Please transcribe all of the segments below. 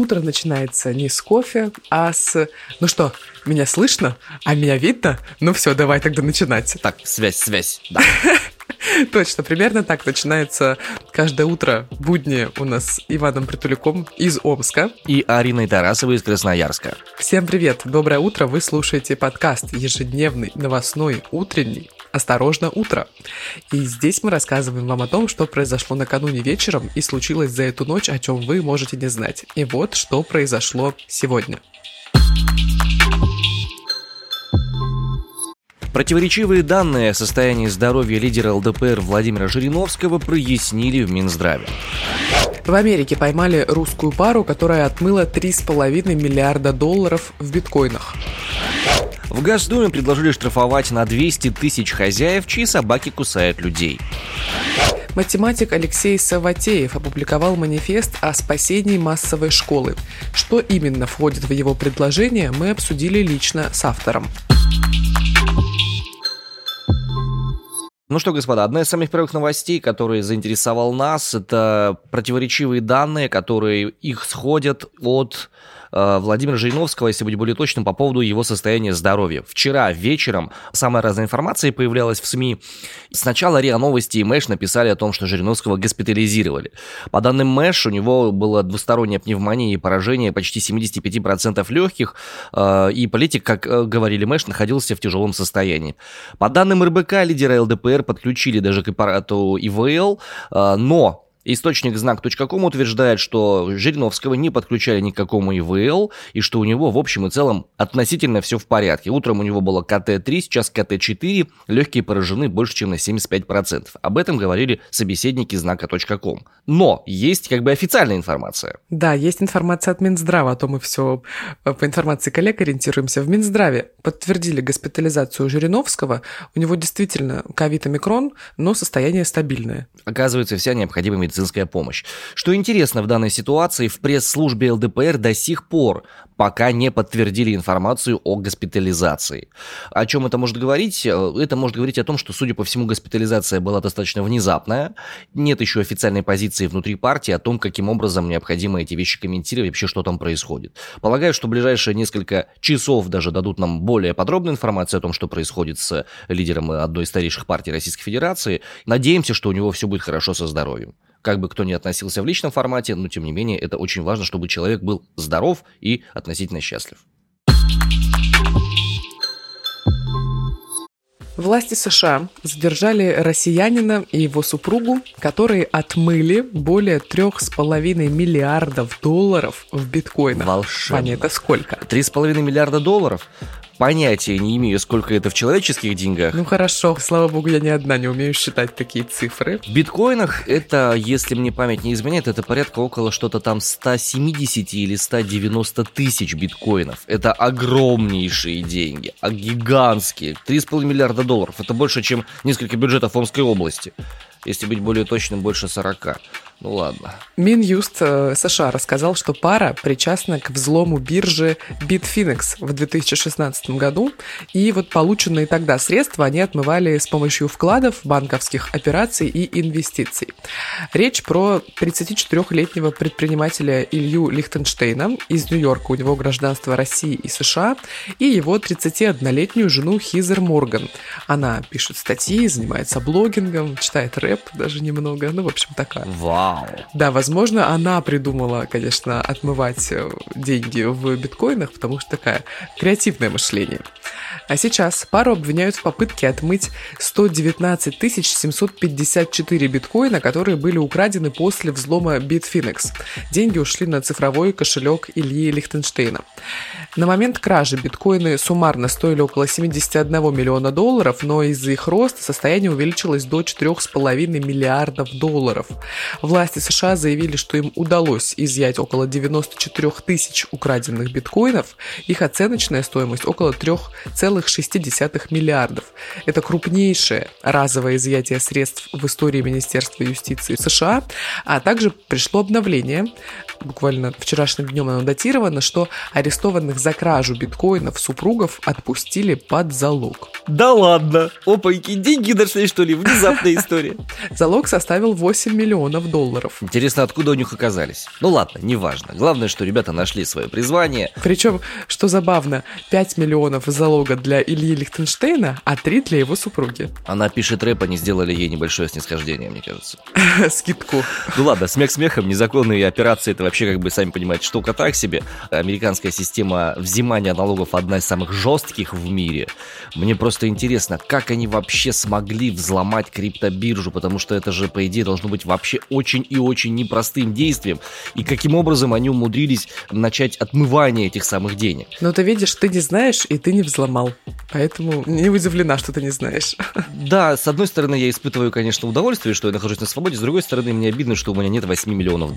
Утро начинается не с кофе, а с... Ну что, меня слышно? А меня видно? Ну все, давай тогда начинать. Так, связь, да. Точно, примерно так начинается каждое утро будни у нас с Иваном Притуляком из Омска и Ариной Тарасовой из Красноярска. Всем привет, доброе утро, вы слушаете подкаст ежедневный, новостной, утренний «Осторожно, утро!». И здесь мы рассказываем вам о том, что произошло накануне вечером и случилось за эту ночь, о чем вы можете не знать. И вот что произошло сегодня. Противоречивые данные о состоянии здоровья лидера ЛДПР Владимира Жириновского прояснили в Минздраве. В Америке поймали русскую пару, которая отмыла $3,5 миллиарда в биткоинах. В Госдуме предложили штрафовать на 200 тысяч хозяев, чьи собаки кусают людей. Математик Алексей Савватеев опубликовал манифест о спасении массовой школы. Что именно входит в его предложение, мы обсудили лично с автором. Ну что, господа, одна из самых первых новостей, которые заинтересовал нас, это противоречивые данные, которые их сходят от Владимира Жириновского, если быть более точным, по поводу его состояния здоровья. Вчера вечером самая разная информация появлялась в СМИ. Сначала РИА Новости и МЭШ написали о том, что Жириновского госпитализировали. По данным МЭШ, у него была двусторонняя пневмония и поражение почти 75% легких, и политик, как говорили МЭШ, находился в тяжелом состоянии. По данным РБК, лидера ЛДПР подключили даже к аппарату ИВЛ, но... Источник знак.ком утверждает, что Жириновского не подключали ни к какому ИВЛ, и что у него в общем и целом относительно все в порядке. Утром у него было КТ-3, сейчас КТ-4, легкие поражены больше, чем на 75%. Об этом говорили собеседники знака.ком. Но есть как бы официальная информация. Да, есть информация от Минздрава, а то мы все по информации коллег ориентируемся. В Минздраве подтвердили госпитализацию Жириновского. У него действительно ковид-омикрон, но состояние стабильное. Оказывается, вся необходимая медицина. Помощь. Что интересно в данной ситуации, в пресс-службе ЛДПР до сих пор пока не подтвердили информацию о госпитализации. О чем это может говорить? Это может говорить о том, что, судя по всему, госпитализация была достаточно внезапная. Нет еще официальной позиции внутри партии о том, каким образом необходимо эти вещи комментировать, вообще что там происходит. Полагаю, что в ближайшие несколько часов даже дадут нам более подробную информацию о том, что происходит с лидером одной из старейших партий Российской Федерации. Надеемся, что у него все будет хорошо со здоровьем. Как бы кто ни относился в личном формате, но тем не менее это очень важно, чтобы человек был здоров и относительно счастлив. Власти США задержали россиянина и его супругу, которые отмыли более $3,5 миллиарда в биткоинах. Волшебно. Ваня, это сколько? $3,5 миллиарда? Понятия не имею, сколько это в человеческих деньгах. Ну хорошо, слава богу, я ни одна не умею считать такие цифры. В биткоинах это, если мне память не изменяет, это порядка около что-то там 170 или 190 тысяч биткоинов. Это огромнейшие деньги, гигантские. $3,5 миллиарда. Это больше, чем несколько бюджетов Омской области. Если быть более точным, больше 40. Ну ладно. Минюст США рассказал, что пара причастна к взлому биржи Bitfinex в 2016 году. И вот полученные тогда средства они отмывали с помощью вкладов, банковских операций и инвестиций. Речь про 34-летнего предпринимателя Илью Лихтенштейна из Нью-Йорка. У него гражданство России и США. И его 31-летнюю жену Хизер Морган. Она пишет статьи, занимается блогингом, читает рэп даже немного. Ну, в общем, такая. Вау. Да, возможно, она придумала, конечно, отмывать деньги в биткоинах, потому что такое креативное мышление. А сейчас пару обвиняют в попытке отмыть 119 754 биткоина, которые были украдены после взлома Bitfinex. Деньги ушли на цифровой кошелек Ильи Лихтенштейна. На момент кражи биткоины суммарно стоили около $71 миллиона, но из-за их роста состояние увеличилось до $4,5 миллиарда. Власти США заявили, что им удалось изъять около 94 тысяч украденных биткоинов. Их оценочная стоимость около 3,6 миллиардов. Это крупнейшее разовое изъятие средств в истории Министерства юстиции США. А также пришло обновление, буквально вчерашним днем оно датировано, что арестованных за кражу биткоинов супругов отпустили под залог. Да ладно! Опаньки, деньги нашли, что ли? Внезапная история. Залог составил $8 миллионов. $100. Интересно, откуда у них оказались? Ну ладно, неважно. Главное, что ребята нашли свое призвание. Причем, что забавно, 5 миллионов залога для Ильи Лихтенштейна, а 3 для его супруги. Она пишет рэп, они сделали ей небольшое снисхождение, мне кажется. Скидку. Ну ладно, смех смехом, незаконные операции, это вообще, как бы, сами понимаете, штука так себе. Американская система взимания налогов одна из самых жестких в мире. Мне просто интересно, как они вообще смогли взломать криптобиржу, потому что это же, по идее, должно быть вообще очень и очень непростым действием. И каким образом они умудрились начать отмывание этих самых денег? Ну, ты видишь, ты не знаешь, и ты не взломал. Поэтому не удивлена, что ты не знаешь. Да, с одной стороны, я испытываю, конечно, удовольствие, что я нахожусь на свободе. С другой стороны, мне обидно, что у меня нет $8 миллионов.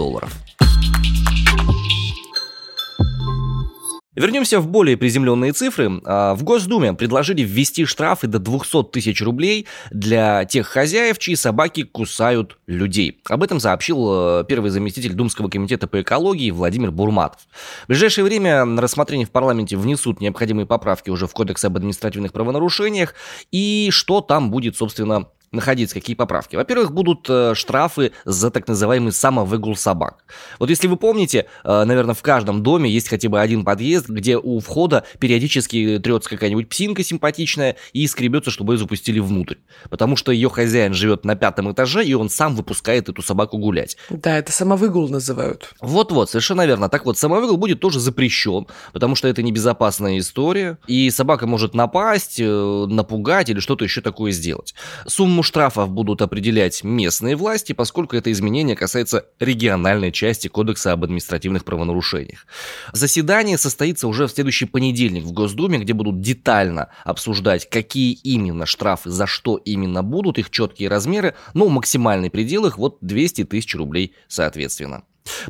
Вернемся в более приземленные цифры. В Госдуме предложили ввести штрафы до 200 тысяч рублей для тех хозяев, чьи собаки кусают людей. Об этом сообщил первый заместитель Думского комитета по экологии Владимир Бурматов. В ближайшее время на рассмотрение в парламенте внесут необходимые поправки уже в Кодекс об административных правонарушениях. И что там будет, собственно, находиться, какие поправки. Во-первых, будут штрафы за так называемый самовыгул собак. Вот если вы помните, наверное, в каждом доме есть хотя бы один подъезд, где у входа периодически трется какая-нибудь псинка симпатичная и скребется, чтобы ее запустили внутрь. Потому что ее хозяин живет на 5-м этаже, и он сам выпускает эту собаку гулять. Да, это самовыгул называют. Вот-вот, совершенно верно. Так вот, самовыгул будет тоже запрещен, потому что это небезопасная история, и собака может напасть, напугать или что-то еще такое сделать. Сумму штрафов будут определять местные власти, поскольку это изменение касается региональной части Кодекса об административных правонарушениях. Заседание состоится уже в следующий понедельник в Госдуме, где будут детально обсуждать, какие именно штрафы, за что именно будут, их четкие размеры, ну, максимальный предел их вот 200 тысяч рублей соответственно.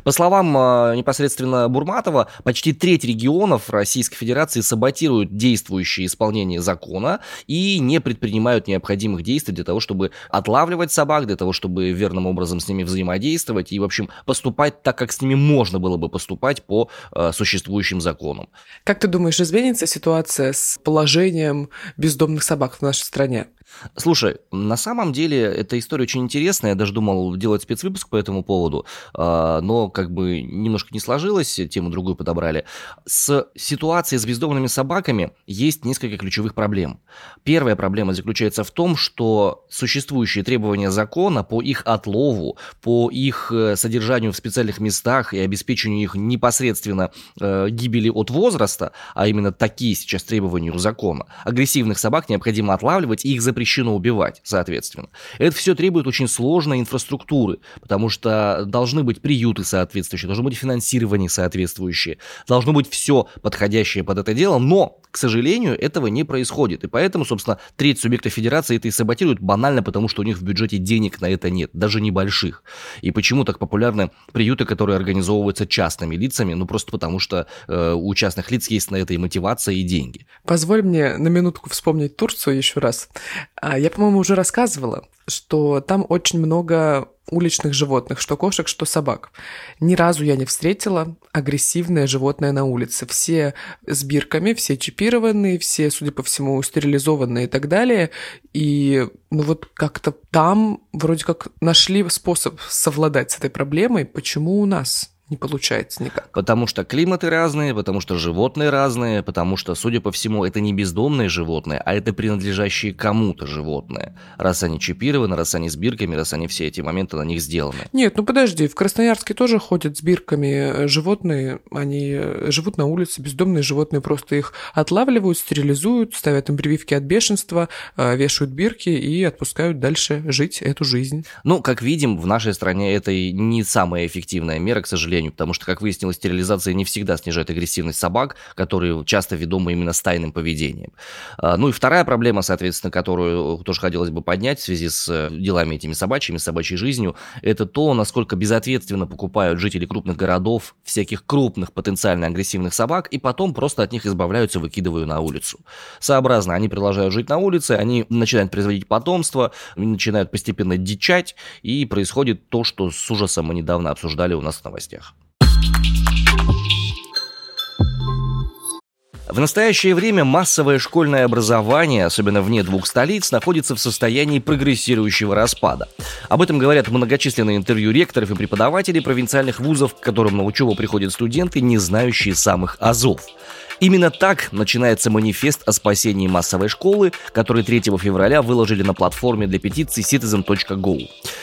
По словам непосредственно Бурматова, почти треть регионов Российской Федерации саботируют действующее исполнение закона и не предпринимают необходимых действий для того, чтобы отлавливать собак, для того, чтобы верным образом с ними взаимодействовать и, в общем, поступать так, как с ними можно было бы поступать по существующим законам. Как ты думаешь, изменится ситуация с положением бездомных собак в нашей стране? Слушай, на самом деле эта история очень интересная, я даже думал делать спецвыпуск по этому поводу, но как бы немножко не сложилось, тему другую подобрали. С ситуацией с бездомными собаками есть несколько ключевых проблем. Первая проблема заключается в том, что существующие требования закона по их отлову, по их содержанию в специальных местах и обеспечению их непосредственно гибели от возраста, а именно такие сейчас требования у закона, агрессивных собак необходимо отлавливать и их запрещено убивать, соответственно. Это все требует очень сложной инфраструктуры, потому что должны быть приюты соответствующие, должно быть финансирование соответствующее, должно быть все подходящее под это дело, но, к сожалению, этого не происходит. И поэтому, собственно, треть субъектов федерации это и саботируют банально, потому что у них в бюджете денег на это нет, даже небольших. И почему так популярны приюты, которые организовываются частными лицами? Ну, просто потому что у частных лиц есть на это и мотивация, и деньги. Позволь мне на минутку вспомнить Турцию еще раз. Я, по-моему, уже рассказывала, что там очень много уличных животных, что кошек, что собак. Ни разу я не встретила агрессивное животное на улице. Все с бирками, все чипированные, все, судя по всему, стерилизованные и так далее. И ну вот как-то там вроде как нашли способ совладать с этой проблемой. Почему у нас не получается никак? Потому что климаты разные, потому что животные разные, потому что, судя по всему, это не бездомные животные, а это принадлежащие кому-то животные. Раз они чипированы, раз они с бирками, раз они все эти моменты на них сделаны. Нет, ну подожди, в Красноярске тоже ходят с бирками животные, они живут на улице, бездомные животные просто их отлавливают, стерилизуют, ставят им прививки от бешенства, вешают бирки и отпускают дальше жить эту жизнь. Ну, как видим, в нашей стране это и не самая эффективная мера, к сожалению, потому что, как выяснилось, стерилизация не всегда снижает агрессивность собак, которые часто ведомы именно стайным поведением. Ну и вторая проблема, соответственно, которую тоже хотелось бы поднять в связи с делами этими собачьими, собачьей жизнью, это то, насколько безответственно покупают жители крупных городов всяких крупных потенциально агрессивных собак и потом просто от них избавляются, выкидывая на улицу. Сообразно, они продолжают жить на улице, они начинают производить потомство, начинают постепенно дичать, и происходит то, что с ужасом мы недавно обсуждали у нас в новостях. В настоящее время массовое школьное образование, особенно вне двух столиц, находится в состоянии прогрессирующего распада. Об этом говорят многочисленные интервью ректоров и преподавателей провинциальных вузов, к которым на учебу приходят студенты, не знающие самых азов. Именно так начинается манифест о спасении массовой школы, который 3 февраля выложили на платформе для петиции citizen.go.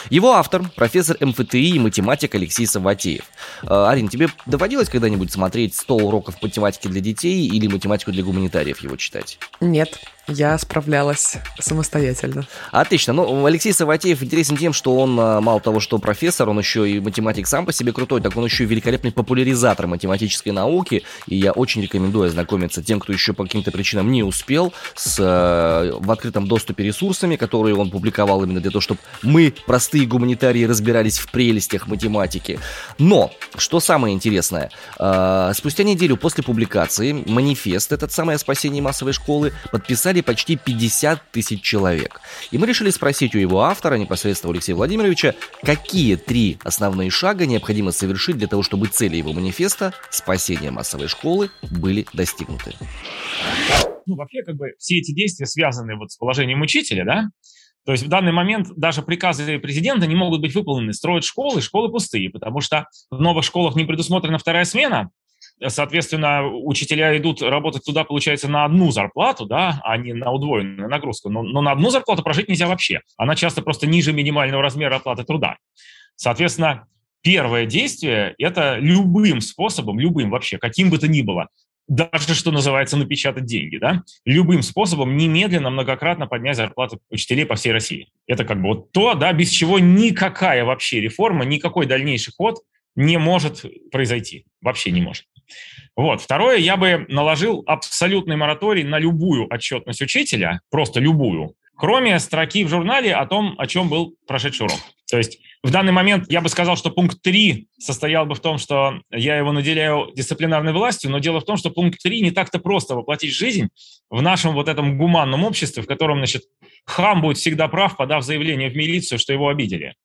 Его автор – профессор МФТИ и математик Алексей Савватеев. Арин, тебе доводилось когда-нибудь смотреть 100 уроков математики для детей или математику для гуманитариев его читать? Нет. Я справлялась самостоятельно. Отлично. Ну, Алексей Савватеев интересен тем, что он мало того, что профессор, он еще и математик сам по себе крутой, так он еще и великолепный популяризатор математической науки. И я очень рекомендую ознакомиться тем, кто еще по каким-то причинам не успел, с в открытом доступе ресурсами, которые он публиковал именно для того, чтобы мы, простые гуманитарии, разбирались в прелестях математики. Но, что самое интересное, спустя неделю после публикации манифест, этот самый о спасении массовой школы, подписали почти 50 тысяч человек. И мы решили спросить у его автора, непосредственно Алексея Владимировича, какие 3 основные шага необходимо совершить для того, чтобы цели его манифеста «Спасение массовой школы» были достигнуты. Ну, вообще, все эти действия связаны с положением учителя, да? То есть в данный момент даже приказы президента не могут быть выполнены. Строят школы пустые, потому что в новых школах не предусмотрена вторая смена. Соответственно, учителя идут работать туда, получается, на одну зарплату, да, а не на удвоенную нагрузку. Но на одну зарплату прожить нельзя вообще. Она часто просто ниже минимального размера оплаты труда. Соответственно, первое действие – это любым способом, любым вообще, каким бы то ни было, даже, что называется, напечатать деньги, да, любым способом немедленно, многократно поднять зарплаты учителей по всей России. Это то, да, без чего никакая вообще реформа, никакой дальнейший ход не может произойти. Вообще не может. Второе, я бы наложил абсолютный мораторий на любую отчетность учителя, просто любую, кроме строки в журнале о том, о чем был прошедший урок. То есть в данный момент я бы сказал, что пункт 3 состоял бы в том, что я его наделяю дисциплинарной властью, но дело в том, что пункт 3 не так-то просто воплотить в жизнь в нашем этом гуманном обществе, в котором, хам будет всегда прав, подав заявление в милицию, что его обидели.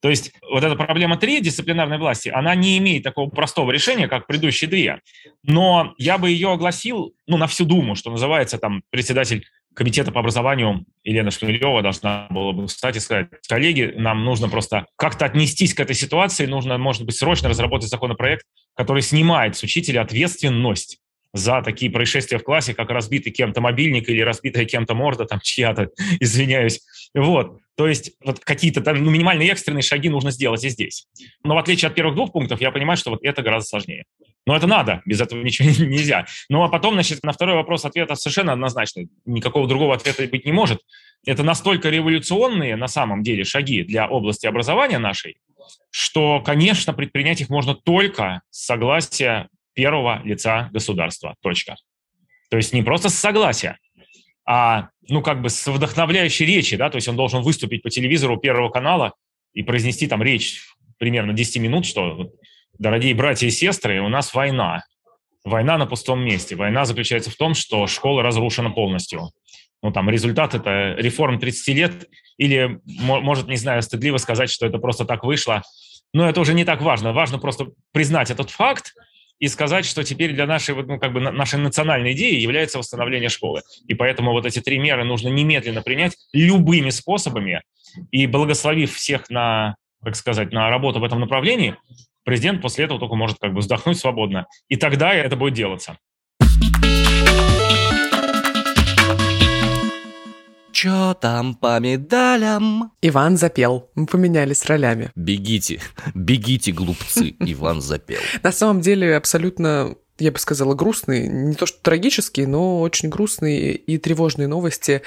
То есть эта проблема 3 дисциплинарной власти, она не имеет такого простого решения, как предыдущие 2. Но я бы ее огласил, на всю Думу, что называется, председатель комитета по образованию Елена Шмелева должна была бы встать и сказать: коллеги, нам нужно просто как-то отнестись к этой ситуации, нужно, может быть, срочно разработать законопроект, который снимает с учителя ответственность за такие происшествия в классе, как разбитый кем-то мобильник или разбитая кем-то морда, чья-то, извиняюсь. То есть какие-то минимальные экстренные шаги нужно сделать и здесь. Но в отличие от первых 2 пунктов, я понимаю, что это гораздо сложнее. Но это надо, без этого ничего нельзя. Ну а потом, на второй вопрос ответа совершенно однозначный. Никакого другого ответа быть не может. Это настолько революционные на самом деле шаги для области образования нашей, что, конечно, предпринять их можно только с согласия первого лица государства. Точка. То есть не просто с согласия, а с вдохновляющей речи, да, то есть он должен выступить по телевизору Первого канала и произнести речь примерно 10 минут, что, дорогие братья и сестры, у нас война. Война на пустом месте. Война заключается в том, что школа разрушена полностью. Результат это реформ 30 лет, или, может, не знаю, стыдливо сказать, что это просто так вышло. Но это уже не так важно. Важно просто признать этот факт и сказать, что теперь для нашей, нашей национальной идеи является восстановление школы. И поэтому эти 3 меры нужно немедленно принять любыми способами. И благословив всех на работу в этом направлении, президент после этого только может вздохнуть свободно. И тогда это будет делаться. Чё там по медалям? Иван запел. Мы поменялись ролями. Бегите, глупцы, Иван запел. На самом деле абсолютно, я бы сказала, грустные, не то что трагические, но очень грустные и тревожные новости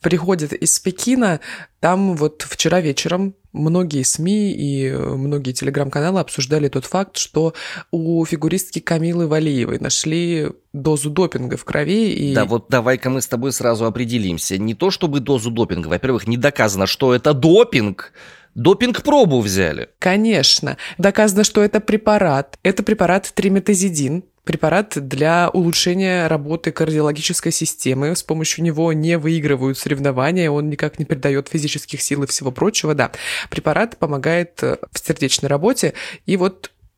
приходят из Пекина. Там вчера вечером многие СМИ и многие телеграм-каналы обсуждали тот факт, что у фигуристки Камилы Валиевой нашли дозу допинга в крови. И... Да, давай-ка мы с тобой сразу определимся. Не то чтобы дозу допинга. Во-первых, не доказано, что это допинг. Допинг-пробу взяли. Конечно. Доказано, что это препарат. Это препарат триметазидин. Препарат для улучшения работы кардиологической системы. С помощью него не выигрывают соревнования, он никак не придает физических сил и всего прочего. Да, препарат помогает в сердечной работе. И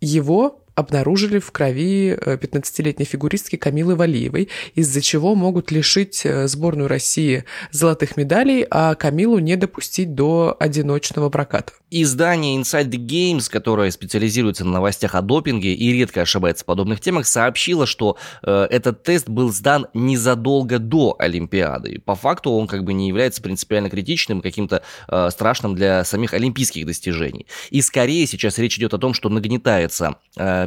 его обнаружили в крови 15-летней фигуристки Камилы Валиевой, из-за чего могут лишить сборную России золотых медалей, а Камилу не допустить до одиночного проката. Издание Inside the Games, которое специализируется на новостях о допинге и редко ошибается в подобных темах, сообщило, что этот тест был сдан незадолго до Олимпиады. По факту он как бы не является принципиально критичным и каким-то страшным для самих олимпийских достижений. И скорее сейчас речь идет о том, что нагнетается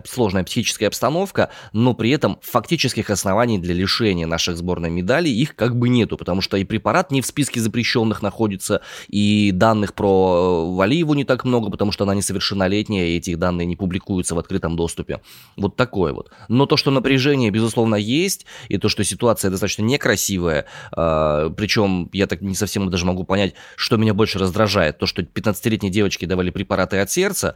сложная психическая обстановка, но при этом фактических оснований для лишения наших сборной медалей их как бы нету, потому что и препарат не в списке запрещенных находится, и данных про Валиеву не так много, потому что она несовершеннолетняя, и эти данные не публикуются в открытом доступе. Вот такое вот. Но то, что напряжение, безусловно, есть, и то, что ситуация достаточно некрасивая, причем я так не совсем даже могу понять, что меня больше раздражает, то, что 15-летней девочке давали препараты от сердца,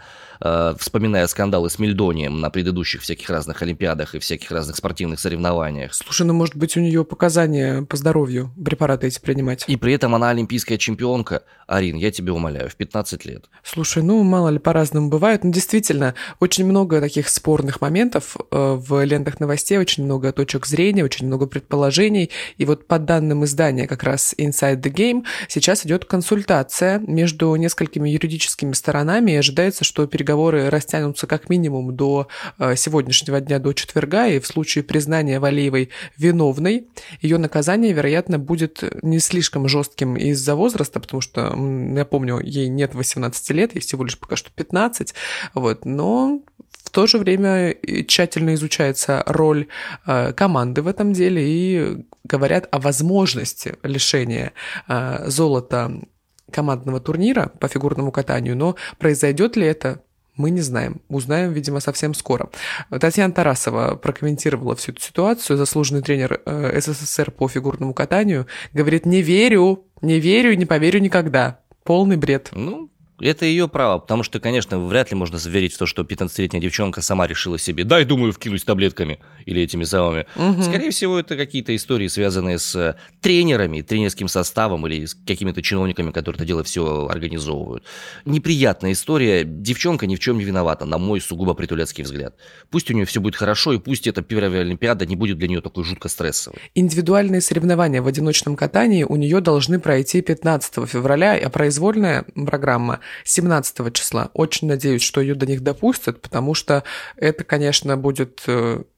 вспоминая скандалы с Мельдонией на предыдущих всяких разных олимпиадах и всяких разных спортивных соревнованиях. Слушай, ну может быть у нее показания по здоровью препараты эти принимать? И при этом она олимпийская чемпионка. Арин, я тебя умоляю, в 15 лет. Слушай, ну мало ли по-разному бывает. Но действительно, очень много таких спорных моментов в лентах новостей, очень много точек зрения, очень много предположений. И вот по данным издания как раз Inside the Game сейчас идет консультация между несколькими юридическими сторонами, и ожидается, что переговоры растянутся как минимум до сегодняшнего дня, до четверга, и в случае признания Валиевой виновной, ее наказание, вероятно, будет не слишком жестким из-за возраста, потому что, напомню, ей нет 18 лет, ей всего лишь пока что 15, вот, но в то же время тщательно изучается роль команды в этом деле и говорят о возможности лишения золота командного турнира по фигурному катанию, но произойдет ли это, мы не знаем. Узнаем, видимо, совсем скоро. Татьяна Тарасова прокомментировала всю эту ситуацию, заслуженный тренер СССР по фигурному катанию. Говорит, не верю и не поверю никогда. Полный бред. Ну, это ее право, потому что, конечно, вряд ли можно верить в то, что 15-летняя девчонка сама решила себе, дай, думаю, вкинусь таблетками или этими самыми. Угу. Скорее всего, это какие-то истории, связанные с тренерами, тренерским составом или с какими-то чиновниками, которые это дело все организовывают. Неприятная история. Девчонка ни в чем не виновата, на мой сугубо притуляцкий взгляд. Пусть у нее все будет хорошо, и пусть эта первая Олимпиада не будет для нее такой жутко стрессовой. Индивидуальные соревнования в одиночном катании у нее должны пройти 15 февраля, а произвольная программа 17 числа. Очень надеюсь, что ее до них допустят, потому что это, конечно, будет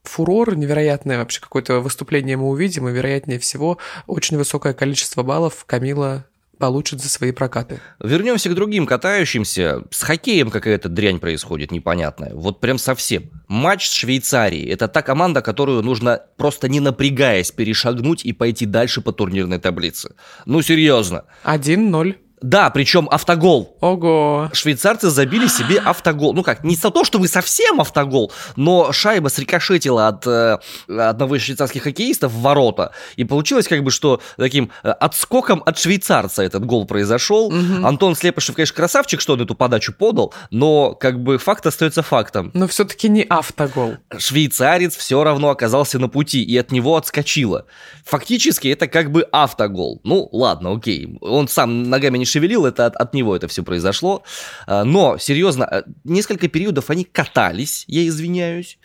фурор, невероятное вообще какое-то выступление мы увидим, и, вероятнее всего, очень высокое количество баллов Камила получит за свои прокаты. Вернемся к другим катающимся. С хоккеем какая-то дрянь происходит непонятная. Вот прям совсем. Матч с Швейцарией. Это та команда, которую нужно просто не напрягаясь перешагнуть и пойти дальше по турнирной таблице. Ну, серьезно. 1-0. Да, причем автогол. Ого. Швейцарцы забили себе автогол. Ну как, не то, что вы совсем автогол, но шайба срикошетила от одного из швейцарских хоккеистов в ворота. И получилось как бы, что таким отскоком от швейцарца этот гол произошел. Угу. Антон Слепышев, конечно, красавчик, что он эту подачу подал, но как бы факт остается фактом. Но все-таки не автогол. Швейцарец все равно оказался на пути, и от него отскочило. Фактически это как бы автогол. Ну ладно, окей. Он сам ногами не шевелил, это от него это все произошло. Но, серьезно, несколько периодов они катались, я извиняюсь.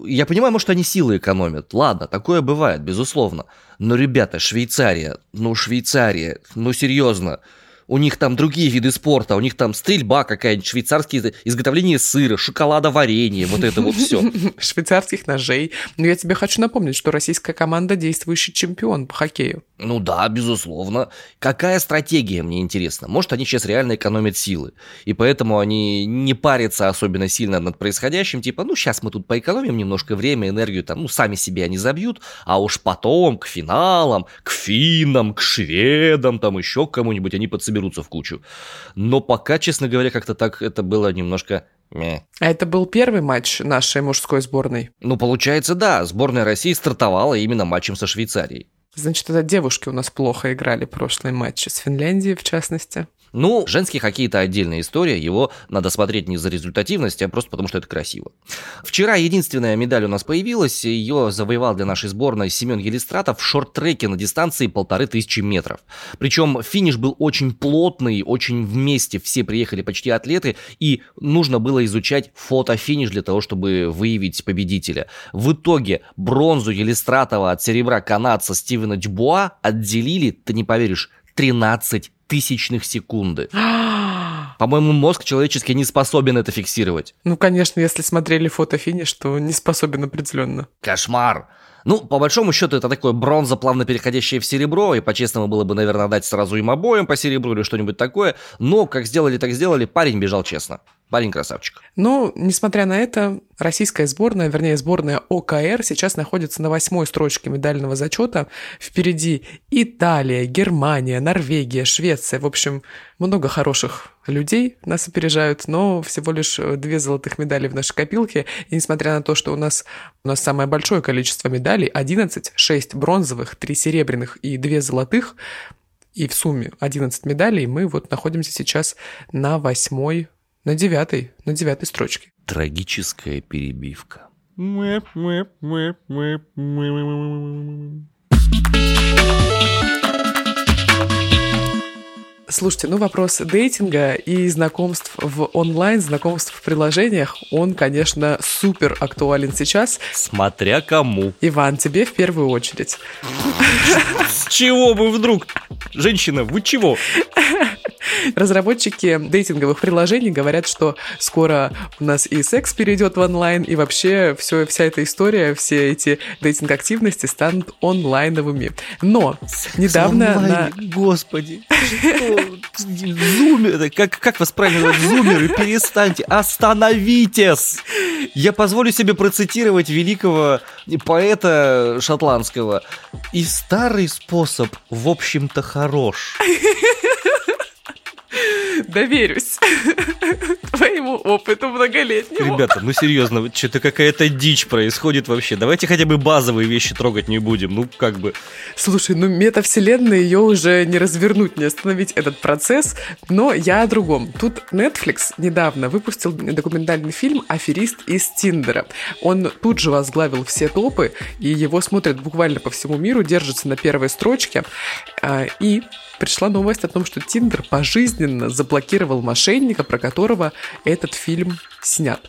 Я понимаю, может, они силы экономят. Ладно, такое бывает, безусловно. Но, ребята, Швейцария, ну, серьезно. У них там другие виды спорта, у них там стрельба какая-нибудь, швейцарские изготовления сыра, шоколадоваренье, вот это вот все. Швейцарских ножей. Но я тебе хочу напомнить, что российская команда действующий чемпион по хоккею. Ну да, безусловно. Какая стратегия, мне интересно? Может, они сейчас реально экономят силы, и поэтому они не парятся особенно сильно над происходящим, типа, ну сейчас мы тут поэкономим немножко время, энергию, там, ну сами себе они забьют, а уж потом к финалам, к финнам, к шведам, там еще к кому-нибудь они подсоберут в кучу. Но пока, честно говоря, как-то так это было немножко... А это был первый матч нашей мужской сборной? Ну, получается, да. Сборная России стартовала именно матчем со Швейцарией. Значит, это девушки у нас плохо играли прошлые матчи, с Финляндией в частности. Ну, женские какие-то отдельные истории, его надо смотреть не за результативность, а просто потому, что это красиво. Вчера единственная медаль у нас появилась, ее завоевал для нашей сборной Семен Елистратов в шорт-треке на дистанции 1500 метров. Причем финиш был очень плотный, очень вместе, все приехали почти атлеты, и нужно было изучать фотофиниш для того, чтобы выявить победителя. В итоге бронзу Елистратова от серебра канадца Стивена Чбуа отделили, ты не поверишь, 0,13 тысячных секунды. По-моему, мозг человеческий не способен это фиксировать. Ну, конечно, если смотрели фотофиниш, то не способен определенно. Кошмар! Ну, по большому счету, это такое бронза, плавно переходящее в серебро, и по-честному было бы, наверное, дать сразу им обоим по серебру или что-нибудь такое, но как сделали, так сделали, парень бежал честно. Парень красавчик. Ну, несмотря на это, российская сборная, вернее, сборная ОКР сейчас находится на 8-й строчке медального зачета. Впереди Италия, Германия, Норвегия, Швеция. В общем, много хороших людей нас опережают, но всего лишь 2 золотых медали в нашей копилке. И несмотря на то, что у нас самое большое количество медалей, 11, 6 бронзовых, 3 серебряных и 2 золотых, и в сумме 11 медалей, мы вот находимся сейчас на 8-й, на девятой строчке. Трагическая перебивка. Слушайте, ну вопрос дейтинга и знакомств в онлайн, знакомств в приложениях, он, конечно, супер актуален сейчас. Смотря кому. Иван, тебе в первую очередь. С чего бы вдруг? Женщина, вы чего? Разработчики дейтинговых приложений говорят, что скоро у нас и секс перейдет в онлайн, и вообще вся эта история, все эти дейтинг-активности станут онлайновыми. Но недавно... Онлайн, господи, что? Зумеры, как вас правильно называют? Зумеры, перестаньте, остановитесь! Я позволю себе процитировать великого поэта шотландского. И старый способ, в общем-то, хорош. Доверюсь твоему опыту многолетнему. Ребята, ну серьезно, что-то какая-то дичь происходит вообще. Давайте хотя бы базовые вещи трогать не будем. Ну, как бы. Слушай, ну метавселенная, ее уже не развернуть, не остановить этот процесс. Но я о другом. Тут Netflix недавно выпустил документальный фильм «Аферист из Тиндера». Он тут же возглавил все топы, и его смотрят буквально по всему миру, держится на первой строчке. И пришла новость о том, что Tinder пожизненно заблокировал мошенника, про которого этот фильм снят.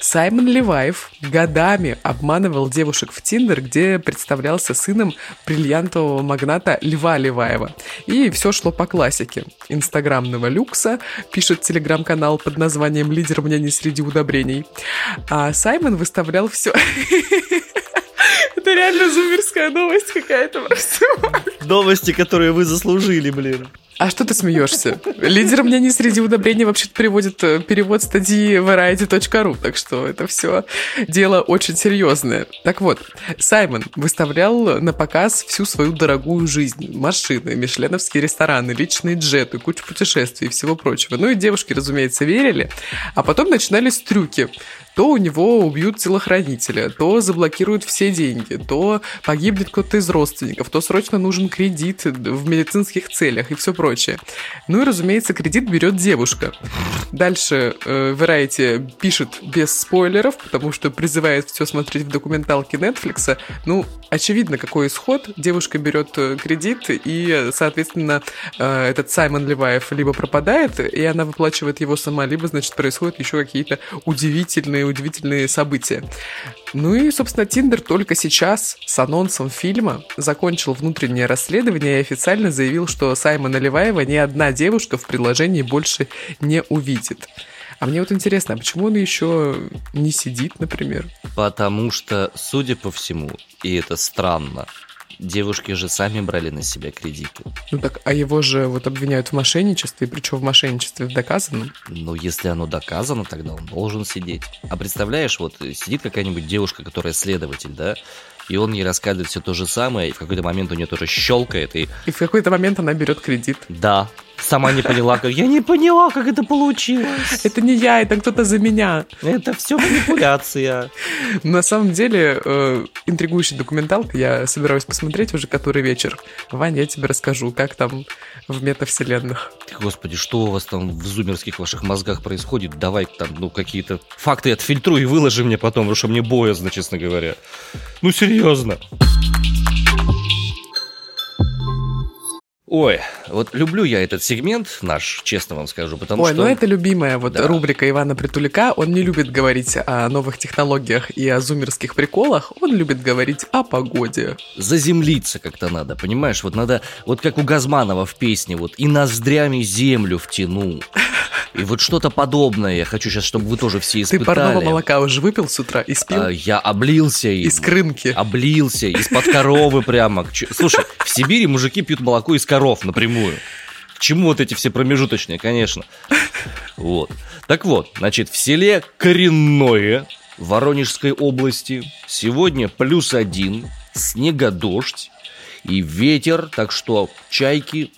Саймон Леваев годами обманывал девушек в Tinder, где представлялся сыном бриллиантового магната Льва Леваева. И все шло по классике. Инстаграмного люкса, пишет телеграм-канал под названием «Лидер мнений среди удобрений». А Саймон выставлял все... Это реально зумерская новость какая-то во всем. Новости, которые вы заслужили, блин. А что ты смеешься? Лидер мнений среди удобрений вообще-то приводит перевод статьи Variety.ru, так что это все дело очень серьезное. Так вот, Саймон выставлял на показ всю свою дорогую жизнь. Машины, мишленовские рестораны, личные джеты, кучу путешествий и всего прочего. Ну и девушки, разумеется, верили. А потом начинались трюки. То у него убьют телохранителя, то заблокируют все деньги, то погибнет кто-то из родственников, то срочно нужен кредит в медицинских целях и все прочее. Ну и, разумеется, кредит берет девушка. Дальше Variety пишет без спойлеров, потому что призывает все смотреть в документалке Netflix. Ну, очевидно, какой исход. Девушка берет кредит, и, соответственно, этот Саймон Леваев либо пропадает, и она выплачивает его сама, либо, значит, происходят еще какие-то удивительные события. Ну и, собственно, Tinder только сейчас с анонсом фильма закончил внутреннее расследование и официально заявил, что Саймона Леваева ни одна девушка в приложении больше не увидит. А мне вот интересно, а почему он еще не сидит, например? Потому что, судя по всему, и это странно, девушки же сами брали на себя кредиты. Ну так, а его же вот обвиняют в мошенничестве, причем в мошенничестве доказанном. Ну, если оно доказано, тогда он должен сидеть. А представляешь, вот сидит какая-нибудь девушка, которая следователь, да, и он ей рассказывает все то же самое, и в какой-то момент у нее тоже щелкает. И в какой-то момент она берет кредит. Да. Сама не поняла, как... Я не поняла, как это получилось. Это не я, это кто-то за меня. Это все манипуляция. На самом деле, интригующая документалка. Я собираюсь посмотреть уже который вечер. Ваня, я тебе расскажу, как там в метавселенных. Господи, что у вас там в зумерских ваших мозгах происходит? Давай там, какие-то факты отфильтруй и выложи мне потом, потому что мне боязно, честно говоря. Ну, серьезно. Ой, вот люблю я этот сегмент наш, честно вам скажу, потому что... Ой, ну это любимая рубрика Ивана Притуляка. Он не любит говорить о новых технологиях и о зумерских приколах, он любит говорить о погоде. Заземлиться как-то надо, понимаешь? Вот надо, вот как у Газманова в песне, вот «И ноздрями землю втяну». И вот что-то подобное я хочу сейчас, чтобы вы тоже все испытали. Ты парного молока уже выпил с утра и спил? Я облился им. Из крынки. Облился, из-под коровы прямо. Слушай, в Сибири мужики пьют молоко из коров напрямую. К чему вот эти все промежуточные, конечно. Вот. Так вот, значит, в селе Коренное Воронежской области сегодня +1, снегодождь. И ветер, так что чайки,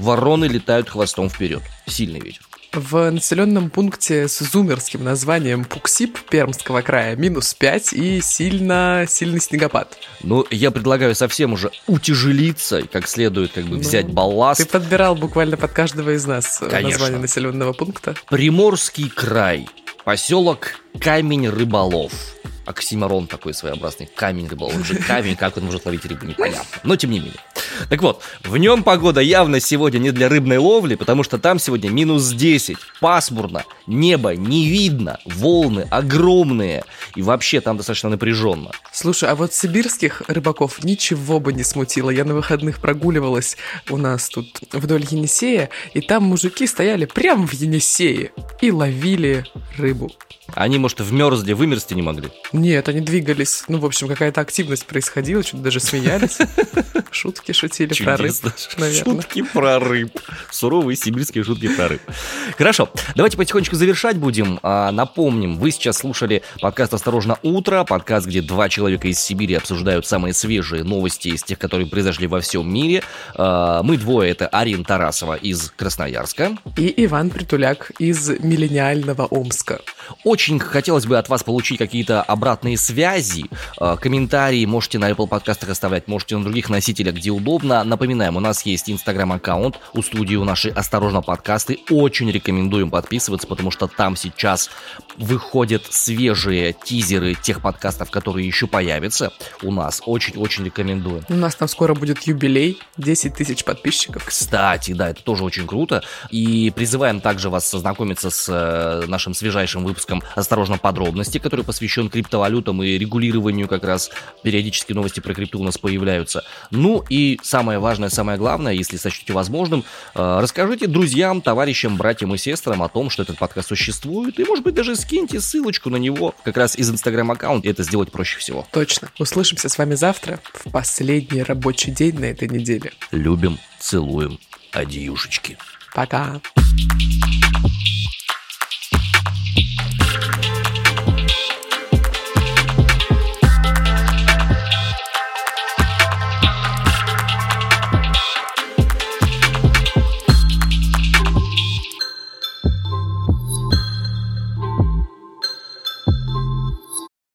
вороны летают хвостом вперед. Сильный ветер. В населенном пункте с зумерским названием Пуксиб Пермского края -5 и сильный снегопад. Ну, я предлагаю совсем уже утяжелиться, как следует взять балласт. Ты подбирал буквально под каждого из нас название населенного пункта. Приморский край, поселок Камень-Рыболов. Оксимирон такой своеобразный, камень-рыболов. Он же камень, как он может ловить рыбу, непонятно. Но тем не менее. Так вот, в нем погода явно сегодня не для рыбной ловли, потому что там сегодня -10, пасмурно, небо не видно, волны огромные, и вообще там достаточно напряженно. Слушай, а вот сибирских рыбаков ничего бы не смутило. Я на выходных прогуливалась у нас тут вдоль Енисея, и там мужики стояли прямо в Енисее и ловили рыбу. Они, может, вмерзли, вымерзти не могли? Нет, они двигались. Ну, в общем, какая-то активность происходила, что-то даже смеялись. Шутки шутили про рыб, наверное. Шутки про рыб. Суровые сибирские шутки про рыб. Хорошо, давайте потихонечку завершать будем. Напомним, вы сейчас слушали подкаст «Осторожно, утро», подкаст, где два человека из Сибири обсуждают самые свежие новости из тех, которые произошли во всем мире. Мы двое, это Арина Тарасова из Красноярска. И Иван Притуляк из миллениального Омска. Очень хотелось бы от вас получить какие-то обратные связи, комментарии можете на Apple подкастах оставлять, можете на других носителях, где удобно. Напоминаем, у нас есть Instagram-аккаунт у студии, у нашей «Осторожно подкасты». Очень рекомендуем подписываться, потому что там сейчас выходят свежие тизеры тех подкастов, которые еще появятся у нас. Очень-очень рекомендуем. У нас там скоро будет юбилей, 10 тысяч подписчиков. Кстати, да, это тоже очень круто. И призываем также вас ознакомиться с нашим свежайшим выпуском «Осторожно подробности», который посвящен криптовалютам и регулированию как раз. Периодически новости про крипту у нас появляются. Ну и самое важное, самое главное, если сочтете возможным, расскажите друзьям, товарищам, братьям и сестрам о том, что этот подкаст существует, и, может быть, даже скиньте ссылочку на него как раз из Инстаграм-аккаунта. Это сделать проще всего. Точно. Услышимся с вами завтра в последний рабочий день на этой неделе. Любим, целуем, адьюшечки. Пока.